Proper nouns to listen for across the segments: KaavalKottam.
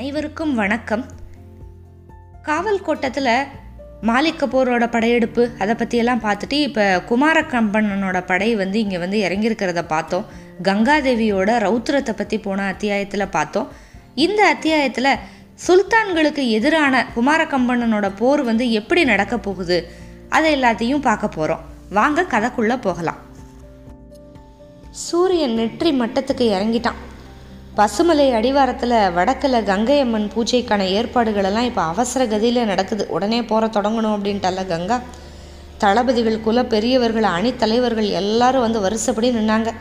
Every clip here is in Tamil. அனைவருக்கும் வணக்கம். காவல் கோட்டத்தில் மாலிக்கப்போரோட படையெடுப்பு அதை பற்றியெல்லாம் பார்த்துட்டு இப்போ குமார கம்பனனோட படை வந்து இங்கே வந்து இறங்கியிருக்கிறத பார்த்தோம். கங்காதேவியோட ரௌத்ரத்தை பற்றி போன அத்தியாயத்தில் பார்த்தோம். இந்த அத்தியாயத்தில் சுல்தான்களுக்கு எதிரான குமார கம்பனனோட போர் வந்து எப்படி நடக்க போகுது அதை எல்லாத்தையும் பார்க்க போகிறோம். வாங்க கதைக்குள்ளே போகலாம். சூரியன் நெற்றி மட்டத்துக்கு இறங்கிட்டான். பசுமலை அடிவாரத்தில் வடக்கில் கங்கையம்மன் பூஜைக்கான ஏற்பாடுகளெல்லாம் இப்போ அவசர கதியில் நடக்குது. உடனே போகிற தொடங்கணும் அப்படின்ட்டால கங்கா. தளபதிகள், குல பெரியவர்கள், அணித்தலைவர்கள் எல்லாரும் வந்து வரிசைப்படி நின்னாங்க.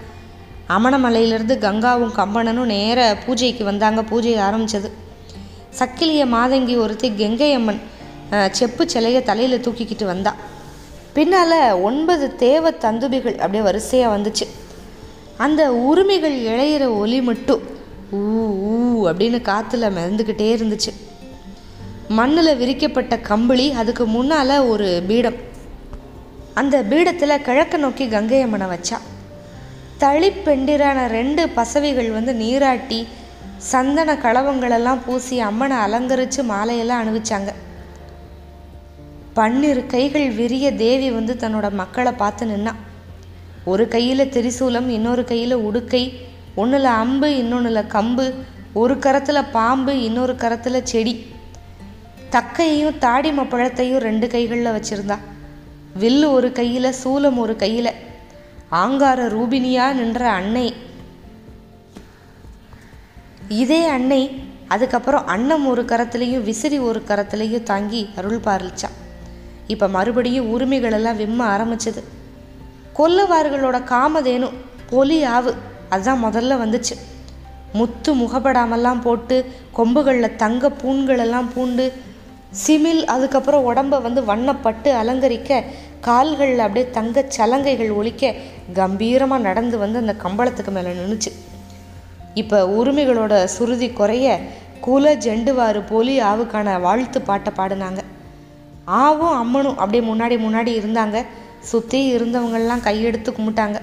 அமணமலையிலிருந்து கங்காவும் கம்பனனும் நேர பூஜைக்கு வந்தாங்க. பூஜை ஆரம்பித்தது. சக்கிலிய மாதங்கி ஒருத்தி கங்கையம்மன் செப்பு சிலையை தலையில் தூக்கிக்கிட்டு வந்தா. பின்னால் 9 தேவ தந்துபிகள் அப்படியே வரிசையாக வந்துச்சு. அந்த உரிமைகள் இழையிற ஒலி மட்டும் ஊ ஊ அப்படின்னு காற்றுல மிதந்துக்கிட்டே இருந்துச்சு. மண்ணில் விரிக்கப்பட்ட கம்பளி, அதுக்கு முன்னால் ஒரு பீடம். அந்த பீடத்தில் கிழக்க நோக்கி கங்கையம்மனை வச்சா. தளிப்பெண்டிரான 2 பசவிகள் வந்து நீராட்டி சந்தன கலவங்களெல்லாம் பூசி அம்மனை அலங்கரித்து மாலையெல்லாம் அணிவிச்சாங்க. 12 கைகள் விரிய தேவி வந்து தன்னோட மக்களை பார்த்து நின்னா. ஒரு கையில் திரிசூலம், இன்னொரு கையில் உடுக்கை, ஒன்றில் அம்பு, இன்னொன்றில் கம்பு, ஒரு கரத்தில் பாம்பு, இன்னொரு கரத்தில் செடி. தக்கையையும் தாடிம பழத்தையும் 2 கைகளில் வச்சுருந்தா. வில்லு ஒரு கையில், சூலம் ஒரு கையில். ஆங்கார ரூபினியாக நின்ற அன்னை, இதே அன்னை அதுக்கப்புறம் அன்னம் ஒரு கரத்துலேயும் விசிறி ஒரு கரத்துலேயும் தாங்கி அருள் பாலிச்சா. இப்போ மறுபடியும் உரிமைகளெல்லாம் விம்ம ஆரம்பிச்சது. கொல்லவார்களோட காமதேனும் பொலி ஆவு அதுதான் முதல்ல வந்துச்சு. முத்து முகப்படாமெல்லாம் போட்டு கொம்புகளில் தங்க பூண்களெல்லாம் பூண்டு சிமில், அதுக்கப்புறம் உடம்பை வந்து வண்ணப்பட்டு அலங்கரிக்க, கால்களில் அப்படியே தங்க சலங்கைகள் ஒலிக்க கம்பீரமாக நடந்து வந்து அந்த கம்பளத்துக்கு மேலே நின்றுச்சு. இப்போ உரிமைகளோட சுருதி குறைய குல ஜெண்டுவாறு பொலி ஆவுக்கான வாழ்த்து பாட்டை பாடினாங்க. ஆவும் அம்மனும் அப்படியே முன்னாடி முன்னாடி இருந்தாங்க. சுற்றி இருந்தவங்கள்லாம் கையெடுத்து கும்பிட்டாங்க.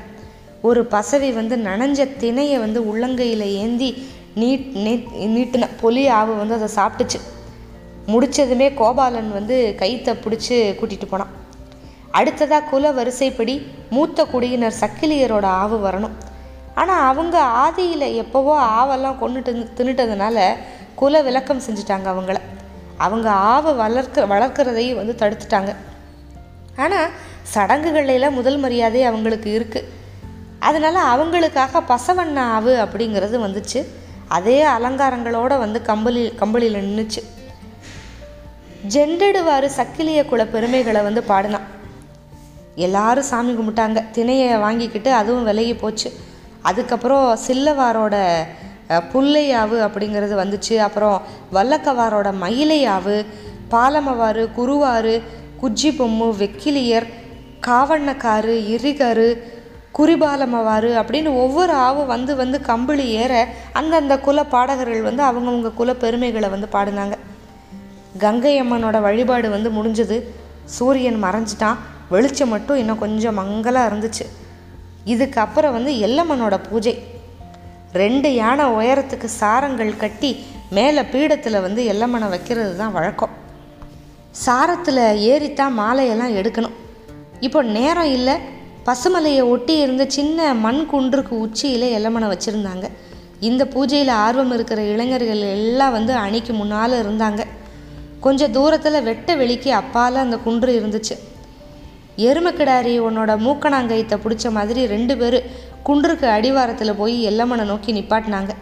ஒரு பசவி வந்து நனைஞ்ச திணையை வந்து உள்ளங்கையில் ஏந்தி நீட்டின பொலி ஆவு வந்து அதை சாப்பிட்டுச்சு. முடித்ததுமே கோபாலன் வந்து கைத்தை பிடிச்சி கூட்டிகிட்டு போனான். அடுத்ததாக குல வரிசைப்படி மூத்த குடியினர் சக்கிலியரோட ஆவு வரணும். ஆனால் அவங்க ஆதியில் எப்போவோ ஆவெல்லாம் கொண்டுட்டு தின்னுட்டதுனால குல விளக்கம் செஞ்சுட்டாங்க. அவங்க ஆவை வளர்க்குறதையும் வந்து தடுத்துட்டாங்க. ஆனால் சடங்குகள்லாம் முதல் மரியாதை அவங்களுக்கு இருக்குது. அதனால் அவங்களுக்காக பசவண்ண ஆவு அப்படிங்கிறது வந்துச்சு. அதே அலங்காரங்களோடு வந்து கம்பளியில் நின்றுச்சு. ஜெண்டெடுவாறு சக்கிலிய குல பெருமைகளை வந்து பாடினான். எல்லாரும் சாமி கும்பிட்டாங்க. திணையை வாங்கிக்கிட்டு அதுவும் விலகி போச்சு. அதுக்கப்புறம் சில்லவாரோட புல்லையாவு அப்படிங்கிறது வந்துச்சு. அப்புறம் வல்லக்கவாரோட மயிலையாவு, பாலமவாறு, குருவாறு, குஜ்ஜி பொம்மு, வெக்கிலியர், காவண்ணக்காரு, இரிகாரு, குறிபாலமவாறு அப்படின்னு ஒவ்வொரு ஆவும் வந்து வந்து கம்பளி ஏற அந்தந்த குல பாடகர்கள் வந்து அவங்கவுங்க குல பெருமைகளை வந்து பாடினாங்க. கங்கையம்மனோட வழிபாடு வந்து முடிஞ்சது. சூரியன் மறைஞ்சிட்டான். வெளிச்சம் மட்டும் இன்னும் கொஞ்சம் மங்கலாக இருந்துச்சு. இதுக்கப்புறம் வந்து எல்லம்மனோட பூஜை. 2 யானை உயரத்துக்கு சாரங்கள் கட்டி மேலே பீடத்தில் வந்து எல்லம்மனை வைக்கிறது தான் வழக்கம். சாரத்தில் ஏறித்தான் மாலையெல்லாம் எடுக்கணும். இப்போ நேரம் இல்லை. பசுமலையை ஒட்டி இருந்த சின்ன மண் குன்றுக்கு உச்சியில் எல்லம்மனை வச்சுருந்தாங்க. இந்த பூஜையில் ஆர்வம் இருக்கிற இளைஞர்கள் எல்லாம் வந்து அணிக்கு முன்னால் இருந்தாங்க. கொஞ்சம் தூரத்தில் வெட்ட வெளிக்கு அப்பால் அந்த குன்று இருந்துச்சு. எருமக்கிடாரி உன்னோட மூக்கணாங்கயத்தை பிடிச்ச மாதிரி 2 பேர் குன்றுக்கு அடிவாரத்தில் போய் எல்லம்மனை நோக்கி நிப்பாட்டினாங்க.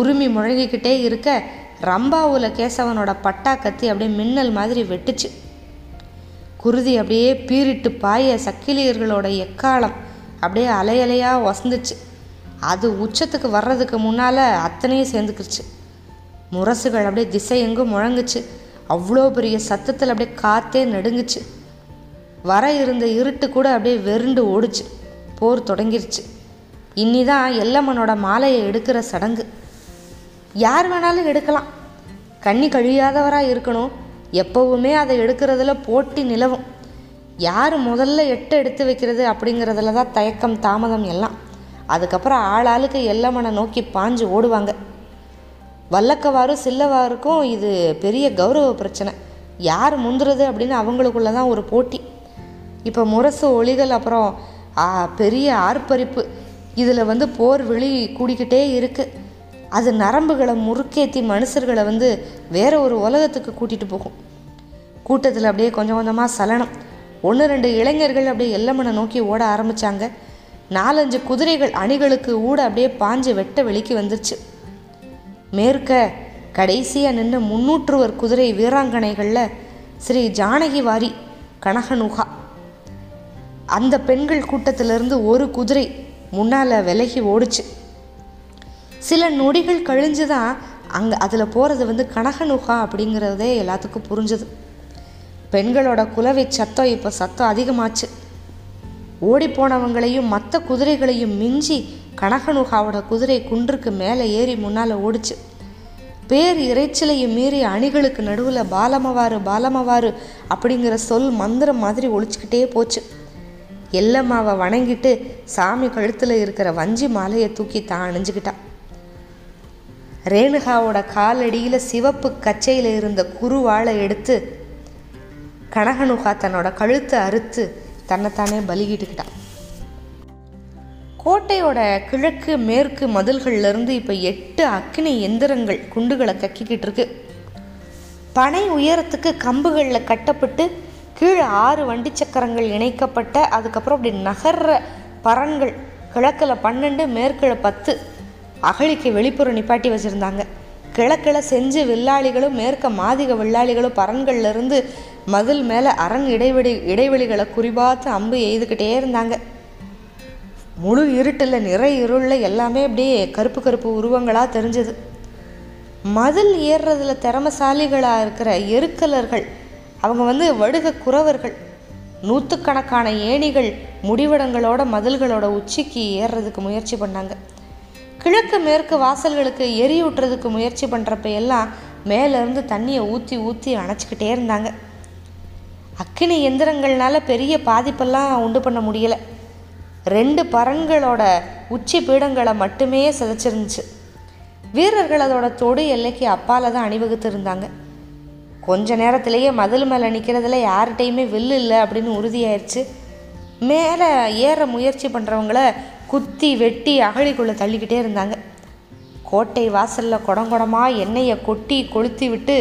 உரிமை முழங்கிக்கிட்டே இருக்க ரம்பாவுல கேசவனோட பட்டா கத்தி அப்படியே மின்னல் மாதிரி வெட்டுச்சு. குருதி அப்படியே பீரிட்டு பாய சக்கிலியர்களோட எக்காலம் அப்படியே அலையலையாக வசந்துச்சு. அது உச்சத்துக்கு வர்றதுக்கு முன்னால் அத்தனையும் சேர்ந்துக்கிடுச்சு. முரசுகள் அப்படியே திசை எங்கும் முழங்குச்சு. அவ்வளோ பெரிய சத்தத்தில் அப்படியே காற்றே நடுங்குச்சு. வர இருந்த இருட்டு கூட அப்படியே வெறுண்டு ஓடுச்சு. போர் தொடங்கிருச்சு. இன்னிதான் எல்லம்மனோட மாலையை எடுக்கிற சடங்கு. யார் வேணாலும் எடுக்கலாம். கண்ணி கழியாதவராக இருக்கணும். எப்போவுமே அதை எடுக்கிறதுல போட்டி நிலவும். யார் முதல்ல எட்டு எடுத்து வைக்கிறது அப்படிங்கிறதுல தான் தயக்கம், தாமதம் எல்லாம். அதுக்கப்புறம் ஆளாளுக்கு எல்லம்மனை நோக்கி பாஞ்சு ஓடுவாங்க. வல்லக்கவாரும் சில்லவாருக்கும் இது பெரிய கௌரவ பிரச்சனை. யார் முந்துறது அப்படின்னு அவங்களுக்குள்ள தான் ஒரு போட்டி. இப்போ முரசு ஒளிகள் அப்புறம் பெரிய ஆர்ப்பரிப்பு, இதில் போர் விழி கூடிக்கிட்டே இருக்குது. அது நரம்புகளை முறுக்கேற்றி மனுஷர்களை வேற ஒரு உலகத்துக்கு கூட்டிகிட்டு போகும். கூட்டத்தில் அப்படியே கொஞ்சம் கொஞ்சமாக சலனம். 1-2 இளைஞர்கள் அப்படியே எல்லமனை நோக்கி ஓட ஆரம்பித்தாங்க. 4-5 குதிரைகள் அணிகளுக்கு ஊட அப்படியே பாஞ்சு வெட்ட வெளிக்கு வந்துருச்சு. மேற்க கடைசியாக நின்று 301 குதிரை வீராங்கனைகளில் ஸ்ரீ ஜானகி வாரி கனகனுகா அந்த பெண்கள் கூட்டத்திலிருந்து ஒரு குதிரை முன்னால் விலகி ஓடிச்சு. சில நொடிகள் கழிஞ்சு தான் அங்கே அதில் போகிறது கனகனுகா அப்படிங்கிறதே எல்லாத்துக்கும் புரிஞ்சுது. பெண்களோட குலவை சத்தம் இப்போ சத்தம் அதிகமாச்சு. ஓடிப்போனவங்களையும் மற்ற குதிரைகளையும் மிஞ்சி கனகனுகாவோட குதிரை குன்றுக்கு மேலே ஏறி முன்னால் ஓடிச்சு. பேர் இறைச்சலையும் மீறி அணிகளுக்கு நடுவில் பாலமவாறு பாலமவாறு அப்படிங்கிற சொல் மந்திரம் மாதிரி ஒழிச்சுக்கிட்டே போச்சு. எல்லம்மாவை வணங்கிட்டு சாமி கழுத்தில் இருக்கிற வஞ்சி மாலையை தூக்கி தான் அணிஞ்சுக்கிட்டா. ரேணுகாவோட காலடியில் சிவப்பு கச்சையில் இருந்த குருவாளை எடுத்து கனகனுகா தன்னோட கழுத்தை அறுத்து தன்னைத்தானே பலிகிட்டுக்கிட்டா. கோட்டையோட கிழக்கு மேற்கு மதில்கள்லேருந்து இப்போ 8 அக்கினி எந்திரங்கள் குண்டுகளை கக்கிக்கிட்டு இருக்கு. பனை உயரத்துக்கு கம்புகளில் கட்டப்பட்டு கீழே 6 வண்டி சக்கரங்கள் இணைக்கப்பட்ட, அதுக்கப்புறம் அப்படி நகர்ற பரன்கள் கிழக்கில் 12 மேற்கில் 10 அகழிக்கு வெளிப்புறம் நிப்பாட்டி வச்சுருந்தாங்க. கிழக்கில் செஞ்சு வில்லாளிகளும் மேற்க மாதிக வில்லாளிகளும் பரன்கள்லேருந்து மதில் மேலே அரண் இடைவெளிகளை குறிபாத்து அம்பு எய்துக்கிட்டே இருந்தாங்க. முழு இருட்டில் நிறை இருளில் எல்லாமே அப்படியே கருப்பு கருப்பு உருவங்களாக தெரிஞ்சது. மதில் ஏறுறதுல திறமசாலிகளாக இருக்கிற எருக்கலர்கள், அவங்க வடுக குறவர்கள், 100கணக்கான ஏணிகள் முடிவடங்களோட மதில்களோட உச்சிக்கு ஏறுறதுக்கு முயற்சி பண்ணாங்க. கிழக்கு மேற்கு வாசல்களுக்கு எரியூட்டுறதுக்கு முயற்சி பண்ணுறப்ப எல்லாம் மேலேருந்து தண்ணியை ஊற்றி ஊற்றி அணைச்சிக்கிட்டே இருந்தாங்க. அக்கினி எந்திரங்கள்னால பெரிய பாதிப்பெல்லாம் உண்டு பண்ண முடியலை. 2 பரன்களோட உச்சி பீடங்களை மட்டுமே சிதைச்சிருந்துச்சு. வீரர்கள் அதோட தொடு எல்லைக்கு அப்பால் தான் அணிவகுத்து இருந்தாங்க. கொஞ்ச நேரத்திலேயே மதில் மேலே நிற்கிறதுல யார்கிட்டையுமே வில்லு இல்லை அப்படின்னு உறுதியாயிருச்சு. மேலே ஏற முயற்சி பண்ணுறவங்கள குத்தி வெட்டி அகழிக்குள்ளே தள்ளிக்கிட்டே இருந்தாங்க. கோட்டை வாசலில் குடங்குடமாக எண்ணெயை கொட்டி கொளுத்தி விட்டு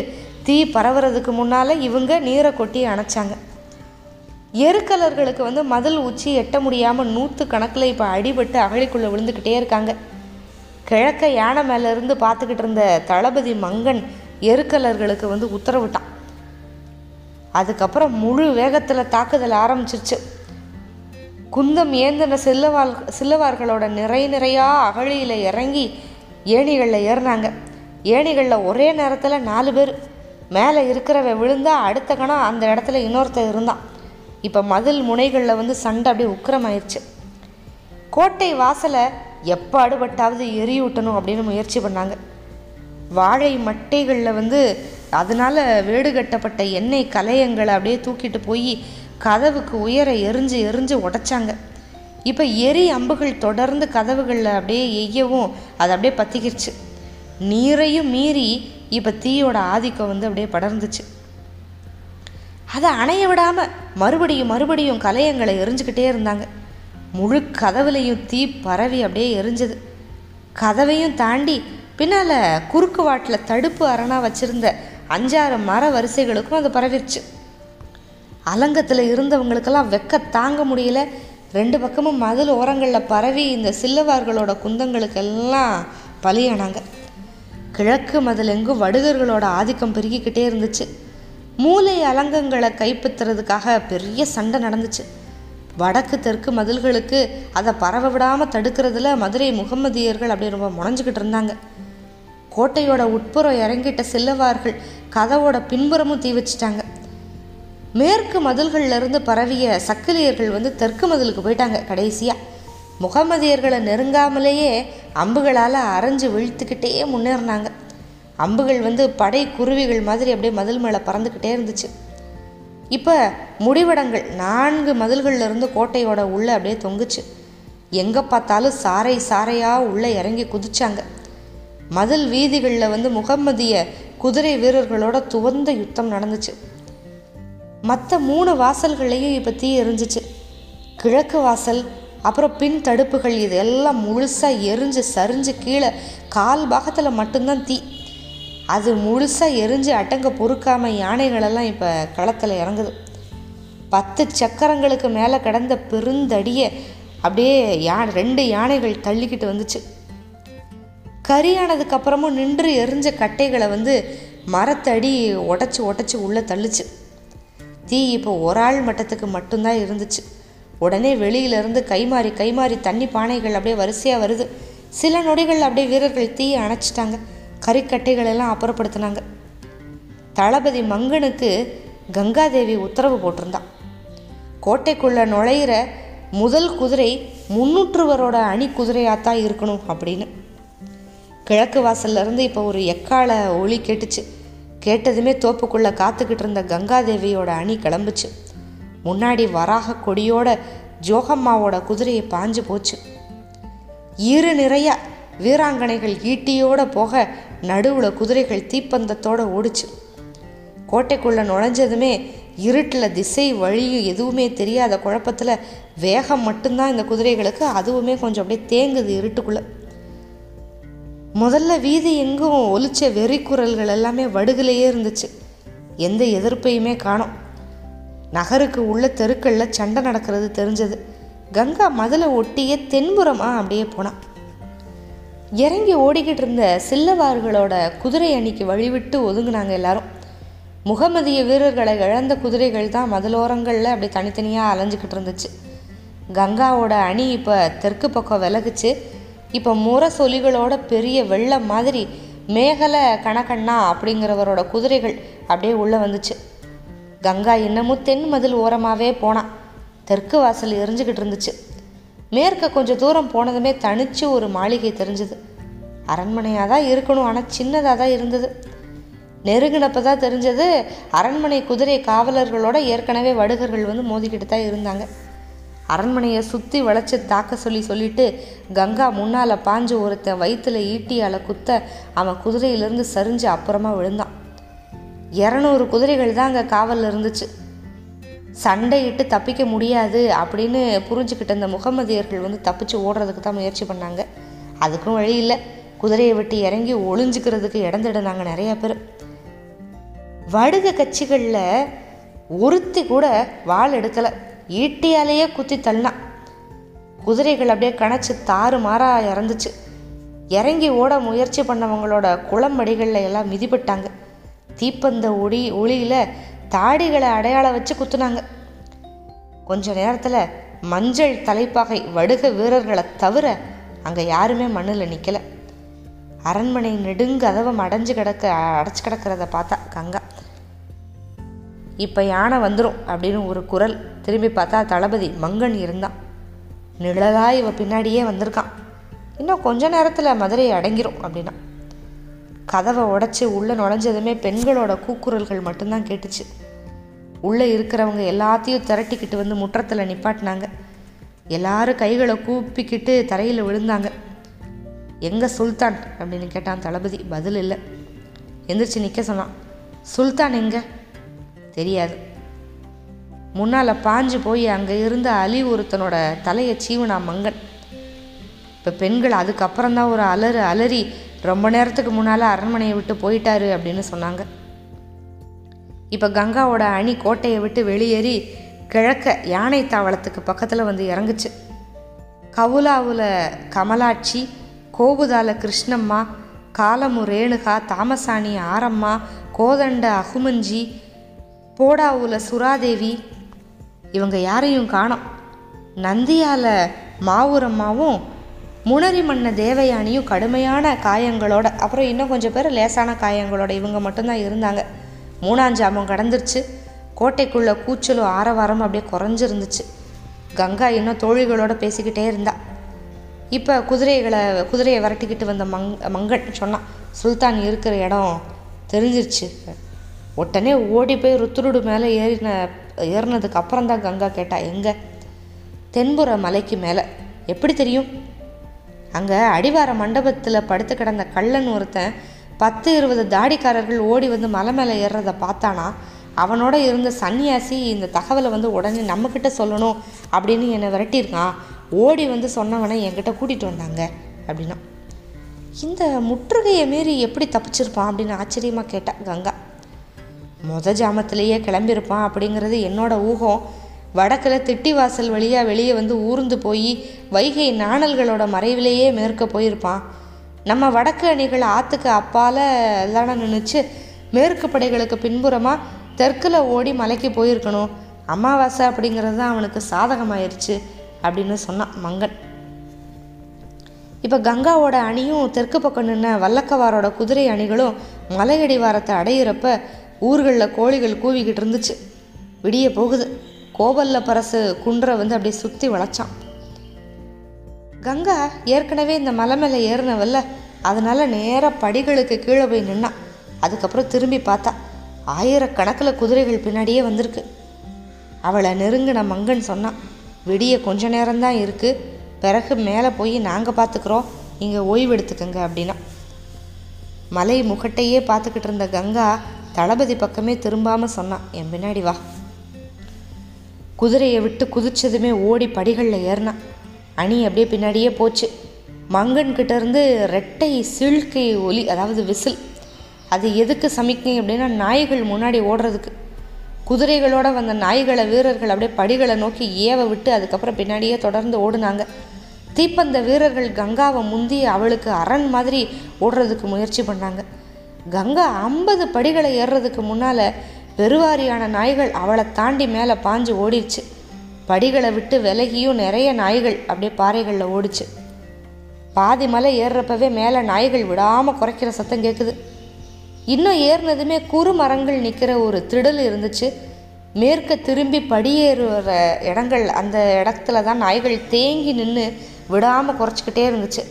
தீ பரவுறதுக்கு முன்னால் இவங்க நீரை கொட்டி அணைச்சாங்க. எருக்கலர்களுக்கு மதில் உச்சி எட்ட முடியாமல் 100 கணக்கில் இப்போ அடிபட்டு அகழிக்குள்ளே விழுந்துக்கிட்டே இருக்காங்க. கிழக்க யானை மேலேருந்து பார்த்துக்கிட்டு இருந்த தளபதி மங்கன் எருக்கலர்களுக்கு உத்தரவிட்டான். அதுக்கப்புறம் முழு வேகத்தில் தாக்குதல் ஆரம்பிச்சிருச்சு. குந்தம் ஏந்தின சில்லவார்களோட நிறையாக அகழியில் இறங்கி ஏணிகளில் ஏறினாங்க. ஏணிகளில் ஒரே நேரத்தில் 4 பேர். மேலே இருக்கிறவ விழுந்தா அடுத்த கணம் அந்த இடத்துல இன்னொருத்தர் இருந்தான். இப்போ மதில் முனைகளில் சண்டை அப்படியே உக்கிரமாயிருச்சு. கோட்டை வாசலை எப்போ அடுபட்டாவது எரியூட்டணும் அப்படின்னு முயற்சி பண்ணாங்க. வாழை மட்டைகளில் அதனால் வேடு கட்டப்பட்ட எண்ணெய் கலையங்களை அப்படியே தூக்கிட்டு போய் கதவுக்கு உயர எரிஞ்சு எரிஞ்சு உடைச்சாங்க. இப்போ எரி அம்புகள் தொடர்ந்து கதவுகளில் அப்படியே எய்யவும் அது அப்படியே பற்றிக்கிடுச்சு. நீரையும் மீறி இப்போ தீயோட ஆதிக்கம் அப்படியே படர்ந்துச்சு. அதை அணைய விடாமல் மறுபடியும் கலையங்களை எரிஞ்சுக்கிட்டே இருந்தாங்க. முழு கதவுலையும் தீ பரவி அப்படியே எரிஞ்சது. கதவையும் தாண்டி பின்னால் குறுக்கு வாட்டில் தடுப்பு அரணாக வச்சுருந்த 5-6 மர வரிசைகளுக்கும் அது பரவிடுச்சு. அலங்கத்தில் இருந்தவங்களுக்கெல்லாம் வெக்க தாங்க முடியல. 2 பக்கமும் மதில் ஓரங்களில் பரவி இந்த சில்லவார்களோட குந்தங்களுக்கெல்லாம் பலியானாங்க. கிழக்கு மதில் எங்கும் வடுகர்களோட ஆதிக்கம் பெருகிக்கிட்டே இருந்துச்சு. மூளை அலங்கங்களை கைப்பற்றுறதுக்காக பெரிய சண்டை நடந்துச்சு. வடக்கு தெற்கு மதில்களுக்கு அதை பரவ விடாமல் தடுக்கிறதுல மதுரை முகமதியர்கள் அப்படி ரொம்ப முனைஞ்சிக்கிட்டு இருந்தாங்க. கோட்டையோட உட்புறம் இறங்கிட்ட சில்லவார்கள் கதவோட பின்புறமும் தீ வச்சிட்டாங்க. மேற்கு மதில்கள்லேருந்து பரவிய சக்கிலியர்கள் தெற்கு மதிலுக்கு போயிட்டாங்க. கடைசியாக முகமதியர்களை நெருங்காமலேயே அம்புகளால் அரைஞ்சு வீழ்த்துக்கிட்டே முன்னேறினாங்க. அம்புகள் படை குருவிகள் மாதிரி அப்படியே மதில் மேலே பறந்துக்கிட்டே இருந்துச்சு. இப்போ முடிவடங்கள் 4 மதில்கள்லேருந்து கோட்டையோட உள்ளே அப்படியே தொங்குச்சு. எங்கே பார்த்தாலும் சாரை சாரையாக உள்ளே இறங்கி குதிச்சாங்க. மதில் வீதிகளில் வந்து முகம்மதிய குதிரை வீரர்களோட துவந்த யுத்தம் நடந்துச்சு. மற்ற 3 வாசல்களையும் இப்போ தீ எரிஞ்சிச்சு. கிழக்கு வாசல் அப்புறம் பின் தடுப்புகள் இது எல்லாம் முழுசாக எரிஞ்சு சரிஞ்சு கீழே கால் பாகத்தில் மட்டும்தான் தீ. அது முழுசாக எரிஞ்சு அட்டங்க பொறுக்காமல் யானைகளெல்லாம் இப்போ களத்தில் இறங்குது. 10 சக்கரங்களுக்கு மேலே கடந்த பெருந்தடியை அப்படியே 2 யானைகள் தள்ளிக்கிட்டு வந்துச்சு. கரியானதுக்கப்புறமும் நின்று எரிஞ்ச கட்டைகளை வந்து மரத்தடி உடச்சி உடச்சி உள்ளே தள்ளிச்சு. தீ இப்போ ஒரு ஆள் மட்டத்துக்கு மட்டும்தான் இருந்துச்சு. உடனே வெளியிலேருந்து கைமாறி தண்ணி பானைகள் அப்படியே வரிசையாக வருது. சில நொடிகள் அப்படியே வீரர்கள் தீயை அணைச்சிட்டாங்க. கறிக்கட்டைகளெல்லாம் அப்புறப்படுத்தினாங்க. தளபதி மங்கனுக்கு கங்காதேவி உத்தரவு போட்டிருந்தான். கோட்டைக்குள்ளே நுழையிற முதல் குதிரை 300 அணி குதிரையாகத்தான் இருக்கணும் அப்படின்னு. கிழக்கு வாசல்லேருந்து இப்போ ஒரு எக்கால ஒளி கேட்டுச்சு. கேட்டதுமே தோப்புக்குள்ளே காத்துக்கிட்டு இருந்த கங்காதேவியோட அணி கிளம்புச்சு. முன்னாடி வராக கொடியோட ஜோகம்மாவோட குதிரையை பாஞ்சு போச்சு. ஈறு நிறையா வீராங்கனைகள் ஈட்டியோட போக நடுவில் குதிரைகள் தீப்பந்தத்தோடு ஓடிச்சு. கோட்டைக்குள்ளே நுழைஞ்சதுமே இருட்டில் திசை வழியும் எதுவுமே தெரியாத குழப்பத்தில் வேகம் மட்டும்தான் இந்த குதிரைகளுக்கு, அதுவுமே கொஞ்சம் அப்படியே தேங்குது இருட்டுக்குள்ளே. முதல்ல வீதி எங்கும் ஒலிச்ச வெறி குரல்கள் எல்லாமே வடுகிலேயே இருந்துச்சு. எந்த எதிர்ப்பையுமே காணோம். நகருக்கு உள்ள தெருக்களில் சண்டை நடக்கிறது தெரிஞ்சது. கங்கா மதுளை ஒட்டியே தென்புறமாக அப்படியே போனான். இறங்கி ஓடிக்கிட்டு இருந்த சில்லவார்களோட குதிரை அணிக்கு வழிவிட்டு ஒதுங்கினாங்க எல்லாரும். முகமதிய வீரர்களை இழந்த குதிரைகள் தான் மதுளோரங்களில் அப்படி தனித்தனியாக அலைஞ்சிக்கிட்டு இருந்துச்சு. கங்காவோட அணி இப்போ தெற்கு பக்கம் விலகுச்சு. இப்போ முரசொலிகளோட பெரிய வெள்ளை மாதிரி மேகலை கணக்கண்ணா அப்படிங்கிறவரோட குதிரைகள் அப்படியே உள்ளே வந்துச்சு. கங்கா இன்னமும் தென் மதில் ஓரமாகவே போனான். தெற்கு வாசல் எரிஞ்சுக்கிட்டு இருந்துச்சு. மேற்க கொஞ்சம் தூரம் போனதுமே தனிச்சு ஒரு மாளிகை தெரிஞ்சுது. அரண்மனையாக தான் இருக்கணும், ஆனால் சின்னதாக தான் இருந்தது. நெருங்கினப்போ தான் தெரிஞ்சது அரண்மனை குதிரை காவலர்களோட ஏற்கனவே வடுகர்கள் வந்து மோதிக்கிட்டு தான் இருந்தாங்க. அரண்மனையை சுற்றி வளைச்சி தாக்க சொல்லிட்டு கங்கா முன்னால் பாஞ்சு ஒருத்தன் வயிற்றில் ஈட்டியால் குத்த அவன் குதிரையிலேருந்து சரிஞ்சு அப்புறமா விழுந்தான். 200 குதிரைகள் தான் அங்கே காவலில் இருந்துச்சு. சண்டையிட்டு தப்பிக்க முடியாது அப்படின்னு புரிஞ்சுக்கிட்ட இந்த முகமதியர்கள் வந்து தப்பிச்சு ஓடுறதுக்கு தான் முயற்சி பண்ணாங்க. அதுக்கும் வழி இல்லை. குதிரையை விட்டு இறங்கி ஒளிஞ்சிக்கிறதுக்கு இடந்துடுனாங்க நிறையா பேர். வடுக கட்சிகளில் ஒருத்தி கூட வாள் எடுக்கலை, ஈட்டியாலேயே குத்தி தள்ளினான். குதிரைகள் அப்படியே கணச்சு தாறுமாறா இறந்துச்சு. இறங்கி ஓட முயற்சி பண்ணவங்களோட குளம்படிகளில் எல்லாம் மிதிப்பட்டாங்க. தீப்பந்த ஒளியில் தாடிகளை அடையாளம் வச்சு குத்துனாங்க. கொஞ்ச நேரத்தில் மஞ்சள் தலைப்பாகை வடுக வீரர்களை தவிர அங்கே யாருமே மண்ணில் நிற்கலை. அரண்மனை நெடுங்கதவம் அடைச்சு கிடக்கிறத பார்த்தா கங்கா. இப்போ யானை வந்துடும் அப்படின்னு ஒரு குரல். திரும்பி பார்த்தா தளபதி மங்கன் இருந்தான். நிழலாய் இவ பின்னாடியே வந்திருக்கான். இன்னும் கொஞ்ச நேரத்தில் மதுரையை அடங்கிடும் அப்படின்னா. கதவை உடைச்சி உள்ளே நுழைஞ்சதுமே பெண்களோட கூக்குரல்கள் மட்டும்தான் கேட்டுச்சு. உள்ளே இருக்கிறவங்க எல்லாத்தையும் திரட்டிக்கிட்டு வந்து முற்றத்தில் நிப்பாட்டினாங்க. எல்லாரும் கைகளை கூப்பிக்கிட்டு தரையில் விழுந்தாங்க. எங்கே சுல்தான் அப்படின்னு கேட்டான் தளபதி. பதில் இல்லை. எந்திரிச்சு நிற்க சொன்னான். சுல்தான் எங்கே தெரியாது. முன்னால் பாஞ்சு போய் அங்கே இருந்த அலி ஒருத்தனோட தலையை சீவனா மங்கன். இப்போ பெண்கள் அதுக்கப்புறம்தான் ஒரு அலறி ரொம்ப நேரத்துக்கு முன்னால் அரண்மனையை விட்டு போயிட்டாரு அப்படின்னு சொன்னாங்க. இப்போ கங்காவோட அணி கோட்டையை விட்டு வெளியேறி கிழக்க யானை தாவளத்துக்கு பக்கத்தில் வந்து இறங்குச்சு. கவுலாவில் கமலாட்சி, கோபுதால கிருஷ்ணம்மா, காலமு ரேணுகா, தாமசாணி ஆரம்மா, கோதண்ட அகுமஞ்சி, போடாவுல சுராதேவி, இவங்க யாரையும் காணோம். நந்தியால மாவூரம்மாவும் முனரி மன்ன தேவயானியும் கடுமையான காயங்களோட, அப்புறம் இன்னும் கொஞ்சம் பேர் லேசான காயங்களோட இவங்க மட்டும்தான் இருந்தாங்க. 3 ஜாமம் கடந்துருச்சு. கோட்டைக்குள்ளே கூச்சலும் ஆரவாரம் அப்படியே குறைஞ்சிருந்துச்சு. கங்கா இன்னும் தோழிகளோட பேசிக்கிட்டே இருந்தா. இப்போ குதிரையை விரட்டிக்கிட்டு வந்த மங்கன் சொன்னான், சுல்தான் இருக்கிற இடம் தெரிஞ்சிருச்சு. உடனே ஓடி போய் ருத்ருடு மேலே ஏறினதுக்கு அப்புறம் தான் கங்கா கேட்டா, எங்கே? தென்புற மலைக்கு மேலே. எப்படி தெரியும்? அங்கே அடிவார மண்டபத்தில் படுத்து கிடந்த கள்ளன் ஒருத்தன் 10-20 தாடிக்காரர்கள் ஓடி வந்து மலை மேலே ஏறுறதை பார்த்தானா, அவனோட இருந்த சன்னியாசி இந்த தகவலை வந்து உடனே நம்மக்கிட்ட சொல்லணும் அப்படின்னு என்னை விரட்டியிருக்கான். ஓடி வந்து சொன்னவனை என்கிட்ட கூட்டிகிட்டு வந்தாங்க அப்படின்னா. இந்த முற்றுகையை மீறி எப்படி தப்பிச்சிருப்பான் அப்படின்னு ஆச்சரியமாக கேட்டா கங்கா. மொத ஜாமத்திலேயே கிளம்பியிருப்பான் அப்படிங்கிறது என்னோட ஊகம். வடக்கில் திட்டிவாசல் வழியாக வெளியே வந்து ஊர்ந்து போய் வைகை நாணல்களோட மறைவிலேயே மேற்க போயிருப்பான். நம்ம வடக்கு அணிகள் ஆற்றுக்கு அப்பால் எல்லான நினச்சி மேற்கு படைகளுக்கு பின்புறமாக தெற்கில் ஓடி மலைக்கு போயிருக்கணும். அமாவாசை அப்படிங்கிறது தான் அவனுக்கு சாதகமாயிருச்சு அப்படின்னு சொன்னான் மங்கன். இப்போ கங்காவோட அணியும் தெற்கு பக்கம் நின்ன வல்லக்கவாரோட குதிரை அணிகளும் மலையடிவாரத்தை அடையிறப்ப ஊர்களில் கோழிகள் கூவிக்கிட்டு இருந்துச்சு. விடிய போகுது. கோவல்லப்பரசு குன்றை வந்து அப்படியே சுற்றி வளைச்சான். கங்கா ஏற்கனவே இந்த மலை மேலே ஏறினவல்ல, அதனால் நேராக படிகளுக்கு கீழே போய் நின்னான். அதுக்கப்புறம் திரும்பி பார்த்தா ஆயிரக்கணக்கில் குதிரைகள் பின்னாடியே வந்திருக்கு. அவளை நெருங்கின மங்கன் சொன்னான், விடிய கொஞ்ச நேரம்தான் இருக்குது, பிறகு மேலே போய் நாங்கள் பார்த்துக்குறோம், இங்கே ஓய்வு எடுத்துக்கங்க அப்படின்னா. மலை முகட்டையே பார்த்துக்கிட்டு இருந்த கங்கா தளபதி பக்கமே திரும்பாமல் சொன்னான், என் பின்னாடி வா. குதிரையை விட்டு குதிச்சதுமே ஓடி படிகளில் ஏறினான். அணி அப்படியே பின்னாடியே போச்சு. மங்கன்கிட்டேருந்து ரெட்டை சில்கை ஒலி, அதாவது விசில். அது எதுக்கு சமிக்கை அப்படின்னா நாய்கள் முன்னாடி ஓடுறதுக்கு. குதிரைகளோடு வந்த நாய்களை வீரர்கள் அப்படியே படிகளை நோக்கி ஏவ விட்டு அதுக்கப்புறம் பின்னாடியே தொடர்ந்து ஓடுனாங்க. தீப்பந்த வீரர்கள் கங்காவை முந்தி அவளுக்கு அரண் மாதிரி ஓடுறதுக்கு முயற்சி பண்ணாங்க. கங்கா 50 படிகளை ஏறுறதுக்கு முன்னால் பெருவாரியான நாய்கள் அவளை தாண்டி மேலே பாஞ்சு ஓடிடுச்சு. படிகளை விட்டு விலகியும் நிறைய நாய்கள் அப்படியே பாறைகளில் ஓடிச்சு. பாதி மலை ஏறுறப்பவே மேலே நாய்கள் விடாமல் குறைக்கிற சத்தம் கேட்குது. இன்னும் ஏறினதுமே குறு மரங்கள் நிற்கிற ஒரு திடல் இருந்துச்சு. மேற்க திரும்பி படியேறுற இடங்கள், அந்த இடத்துல தான் நாய்கள் தேங்கி நின்று விடாமல் குறைச்சிக்கிட்டே இருந்துச்சு.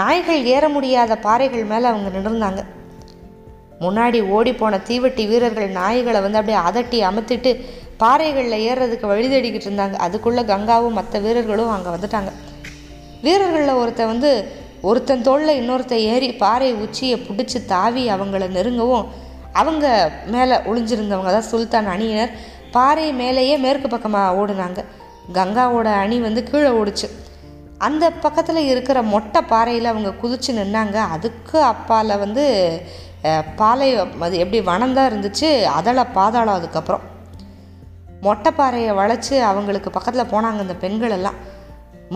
நாய்கள் ஏற முடியாத பாறைகள் மேலே அவங்க நின்றுருந்தாங்க. முன்னாடி ஓடி போன தீவெட்டி வீரர்கள் நாய்களை வந்து அப்படியே அதட்டி அமுத்திட்டு பாறைகளில் ஏறுறதுக்கு வழி தேடிக்கிட்டு இருந்தாங்க. அதுக்குள்ளே கங்காவும் மற்ற வீரர்களும் அங்கே வந்துட்டாங்க. வீரர்களில் ஒருத்தன் தோளில் இன்னொருத்த ஏறி பாறை உச்சியை பிடிச்சி தாவி அவங்கள நெருங்கவும், அவங்க மேலே ஒளிஞ்சிருந்தவங்க தான் சுல்தான் அணியினர், பாறை மேலேயே மேற்கு பக்கமாக ஓடுனாங்க. கங்காவோட அணி வந்து கீழே ஓடிச்சு. அந்த பக்கத்தில் இருக்கிற மொட்டை பாறையில் அவங்க குதிச்சு நின்னாங்க. அதுக்கு அப்பால் வந்து பாலை அது எப்படி வனந்தான் இருந்துச்சு, அதலை பாதாளம். அதுக்கப்புறம் மொட்டைப்பாறையை வளைச்சி அவங்களுக்கு பக்கத்தில் போனாங்க இந்த பெண்கள் எல்லாம்.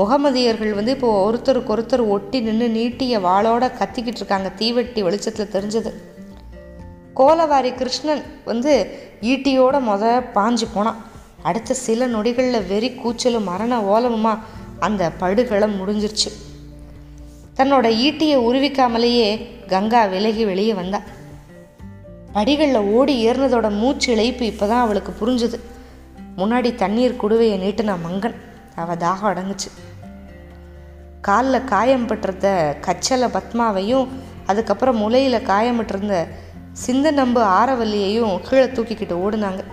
முகமதியர்கள் வந்து இப்போது ஒருத்தருக்கு ஒருத்தர் ஒட்டி நின்று நீட்டிய வாளோட கத்திக்கிட்டு இருக்காங்க. தீவெட்டி வெளிச்சத்தில் தெரிஞ்சது. கோலவாரி கிருஷ்ணன் வந்து ஈட்டியோட பாஞ்சு போனான். அடுத்த சில நொடிகளில் வெறி கூச்சலும் மரண ஓலமுமா அந்த படுகளம் முடிஞ்சிருச்சு. தன்னோட ஈட்டியை உருவிக்காமலேயே கங்கா விலகி வெளியே வந்தா. படிகளில் ஓடி ஏறினதோட மூச்சு இழைப்பு இப்போ தான் அவளுக்கு புரிஞ்சுது. முன்னாடி தண்ணீர் குடுவையை நீட்டுனா மங்கன். அவள் தாகம் அடங்குச்சு. காலில் காயம்பட்டிருந்த கச்சலை பத்மாவையும் அதுக்கப்புறம் முலையில் காயம்பட்டிருந்த சிந்தநம்பு ஆரவல்லியையும் கீழே தூக்கிக்கிட்டு ஓடுனாங்க.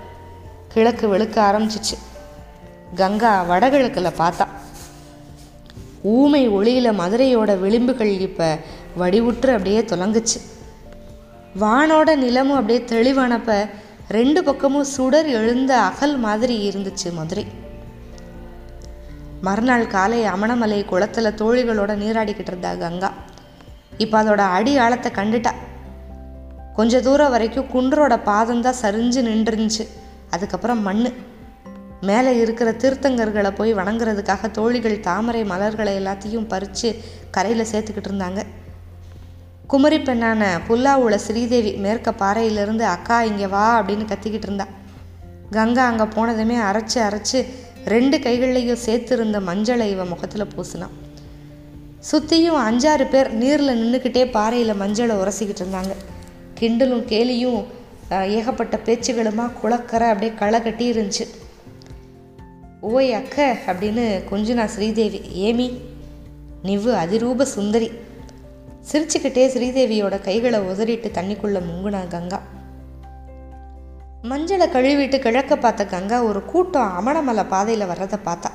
கிழக்கு வெளுக்க ஆரம்பிச்சிச்சு. கங்கா வடகிழக்கில் பார்த்தா ஊமை ஒளியில் மதுரையோட விளிம்புகள் இப்போ வடிவுற்று அப்படியே துலங்குச்சு. வானோட நிலமும் அப்படியே தெளிவானப்ப ரெண்டு பக்கமும் சுடர் எழுந்த அகல் மாதிரி இருந்துச்சு மதுரை. மறுநாள் காலை அமணமலை குளத்தில் தோழிகளோட நீராடிக்கிட்டு இருந்தா கங்கா. இப்போ அதோட அடி ஆழத்தை கண்டுட்டா. கொஞ்ச தூரம் வரைக்கும் குன்றோட பாதம்தான் சரிஞ்சு நின்றுருந்துச்சு. அதுக்கப்புறம் மண். மேலே இருக்கிற தீர்த்தங்கர்களை போய் வணங்குறதுக்காக தோழிகள் தாமரை மலர்களை எல்லாத்தையும் பறித்து கரையில் சேர்த்துக்கிட்டு இருந்தாங்க. குமரி பெண்ணான புல்லாவுல ஸ்ரீதேவி மேற்க பாறையிலிருந்து அக்கா இங்கே வா அப்படின்னு கத்திக்கிட்டு இருந்தா. கங்கா அங்கே போனதுமே அரைச்சி அரைச்சி 2 கைகள்லையும் சேர்த்துருந்த மஞ்சளை இவன் முகத்தில் பூசினான். சுற்றியும் 5-6 பேர் நீரில் நின்றுக்கிட்டே பாறையில் மஞ்சளை உரசிக்கிட்டு இருந்தாங்க. கிண்டலும் கேலியும் ஏகப்பட்ட பேச்சுகளுமா குளக்கரை அப்படியே களை கட்டி இருந்துச்சு. ஓய் அக்க அப்படின்னு கொஞ்சம் நான் ஸ்ரீதேவி. ஏமி நிவ்வு அதிரூப சுந்தரி. சிரிச்சுக்கிட்டே ஸ்ரீதேவியோட கைகளை உதறிட்டு தண்ணிக்குள்ளே முங்குனா கங்கா. மஞ்சளை கழுவிட்டு கிழக்க பார்த்த கங்கா ஒரு கூட்டம் அமணமலை பாதையில் வர்றதை பார்த்தா.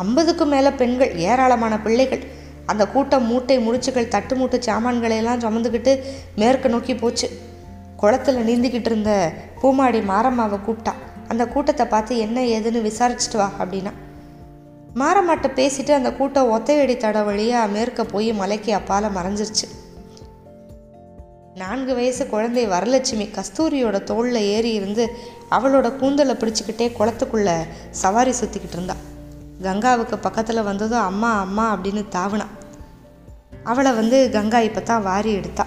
50க்கும் மேலே பெண்கள், ஏராளமான பிள்ளைகள். அந்த கூட்டம் மூட்டை முடிச்சுக்கள் தட்டு மூட்டு சாமான்களையெல்லாம் சுமந்துக்கிட்டு மேற்க நோக்கி போச்சு. குளத்தில் நீந்திக்கிட்டு இருந்த பூமாடி மாரம்மாவை கூப்பிட்டா. அந்த கூட்டத்தை பார்த்து என்ன ஏதுன்னு விசாரிச்சுட்டு வா அப்படின்னா, மாரம்மாட்ட பேசிட்டு அந்த கூட்டம் ஒத்தையடி தட வழியாக மேற்க போய் மலைக்கு அப்பால மறைஞ்சிருச்சு. 4 வயசு குழந்தை வரலட்சுமி கஸ்தூரியோட தோளில் ஏறி இருந்து அவளோட கூந்தலை பிடிச்சிக்கிட்டே குளத்துக்குள்ளே சவாரி சுற்றிக்கிட்டு இருந்தாள். கங்காவுக்கு பக்கத்தில் வந்ததும் அம்மா அம்மா அப்படின்னு தாவினா. அவளை வந்து கங்கா இப்போ தான் வாரி எடுத்தா.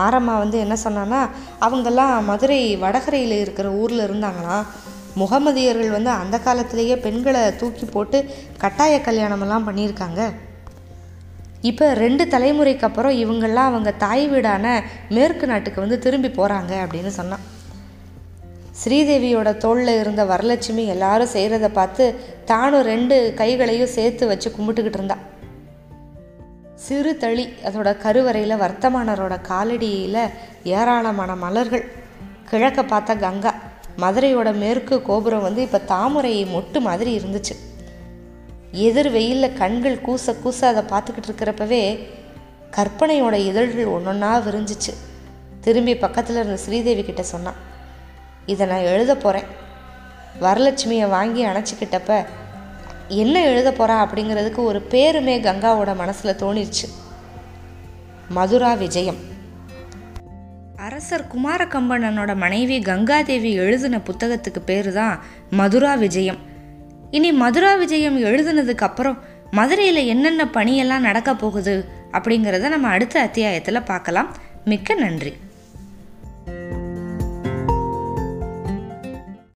மாரம்மா வந்து என்ன சொன்னான்னா, அவங்கெல்லாம் மதுரை வடகரையில் இருக்கிற ஊரில் இருந்தாங்களாம். முகமதியர்கள் வந்து அந்த காலத்திலேயே பெண்களை தூக்கி போட்டு கட்டாய கல்யாணமெல்லாம் பண்ணியிருக்காங்க. இப்போ 2 தலைமுறைக்கு அப்புறம் இவங்கெல்லாம் அவங்க தாய் வீடான மேற்கு நாட்டுக்கு வந்து திரும்பி போகிறாங்க அப்படின்னு சொன்னான். ஸ்ரீதேவியோட தோளில் இருந்த வரலட்சுமி எல்லாரும் செய்கிறத பார்த்து தானும் 2 கைகளையும் சேர்த்து வச்சு கும்பிட்டுக்கிட்டு இருந்தா. சிறு தளி அதோட கருவறையில் வர்த்தமானரோட காலடியில் ஏராளமான மலர்கள். கிழக்க பார்த்தா கங்கா. மதுரையோட மேற்கு கோபுரம் வந்து இப்போ தாமரை மொட்டு மாதிரி இருந்துச்சு. எதிர் வெயிலில் கண்கள் கூச கூச அதை பார்த்துக்கிட்டு இருக்கிறப்பவே கற்பனையோட இதழ்கள் ஒன்றொன்னா விரிஞ்சிச்சு. திரும்பி பக்கத்தில் இருந்த ஸ்ரீதேவி கிட்ட சொன்னான், இதை நான் எழுத போகிறேன். வரலட்சுமியை வாங்கி அணைச்சிக்கிட்டப்ப என்ன எழுத போகிறா அப்படிங்கிறதுக்கு ஒரு பேருமே கங்காவோட மனசில் தோணிடுச்சு. மதுரா விஜயம். அரசர் குமாரகம்பனனோட மனைவி கங்காதேவி எழுதின புத்தகத்துக்கு பேர் தான் மதுரா விஜயம். இனி மதுரா விஜயம் எழுதுனதுக்கு அப்புறம் மதுரையில் என்னென்ன பணியெல்லாம் நடக்க போகுது அப்படிங்கிறத நம்ம அடுத்த அத்தியாயத்தில் பார்க்கலாம். மிக்க நன்றி.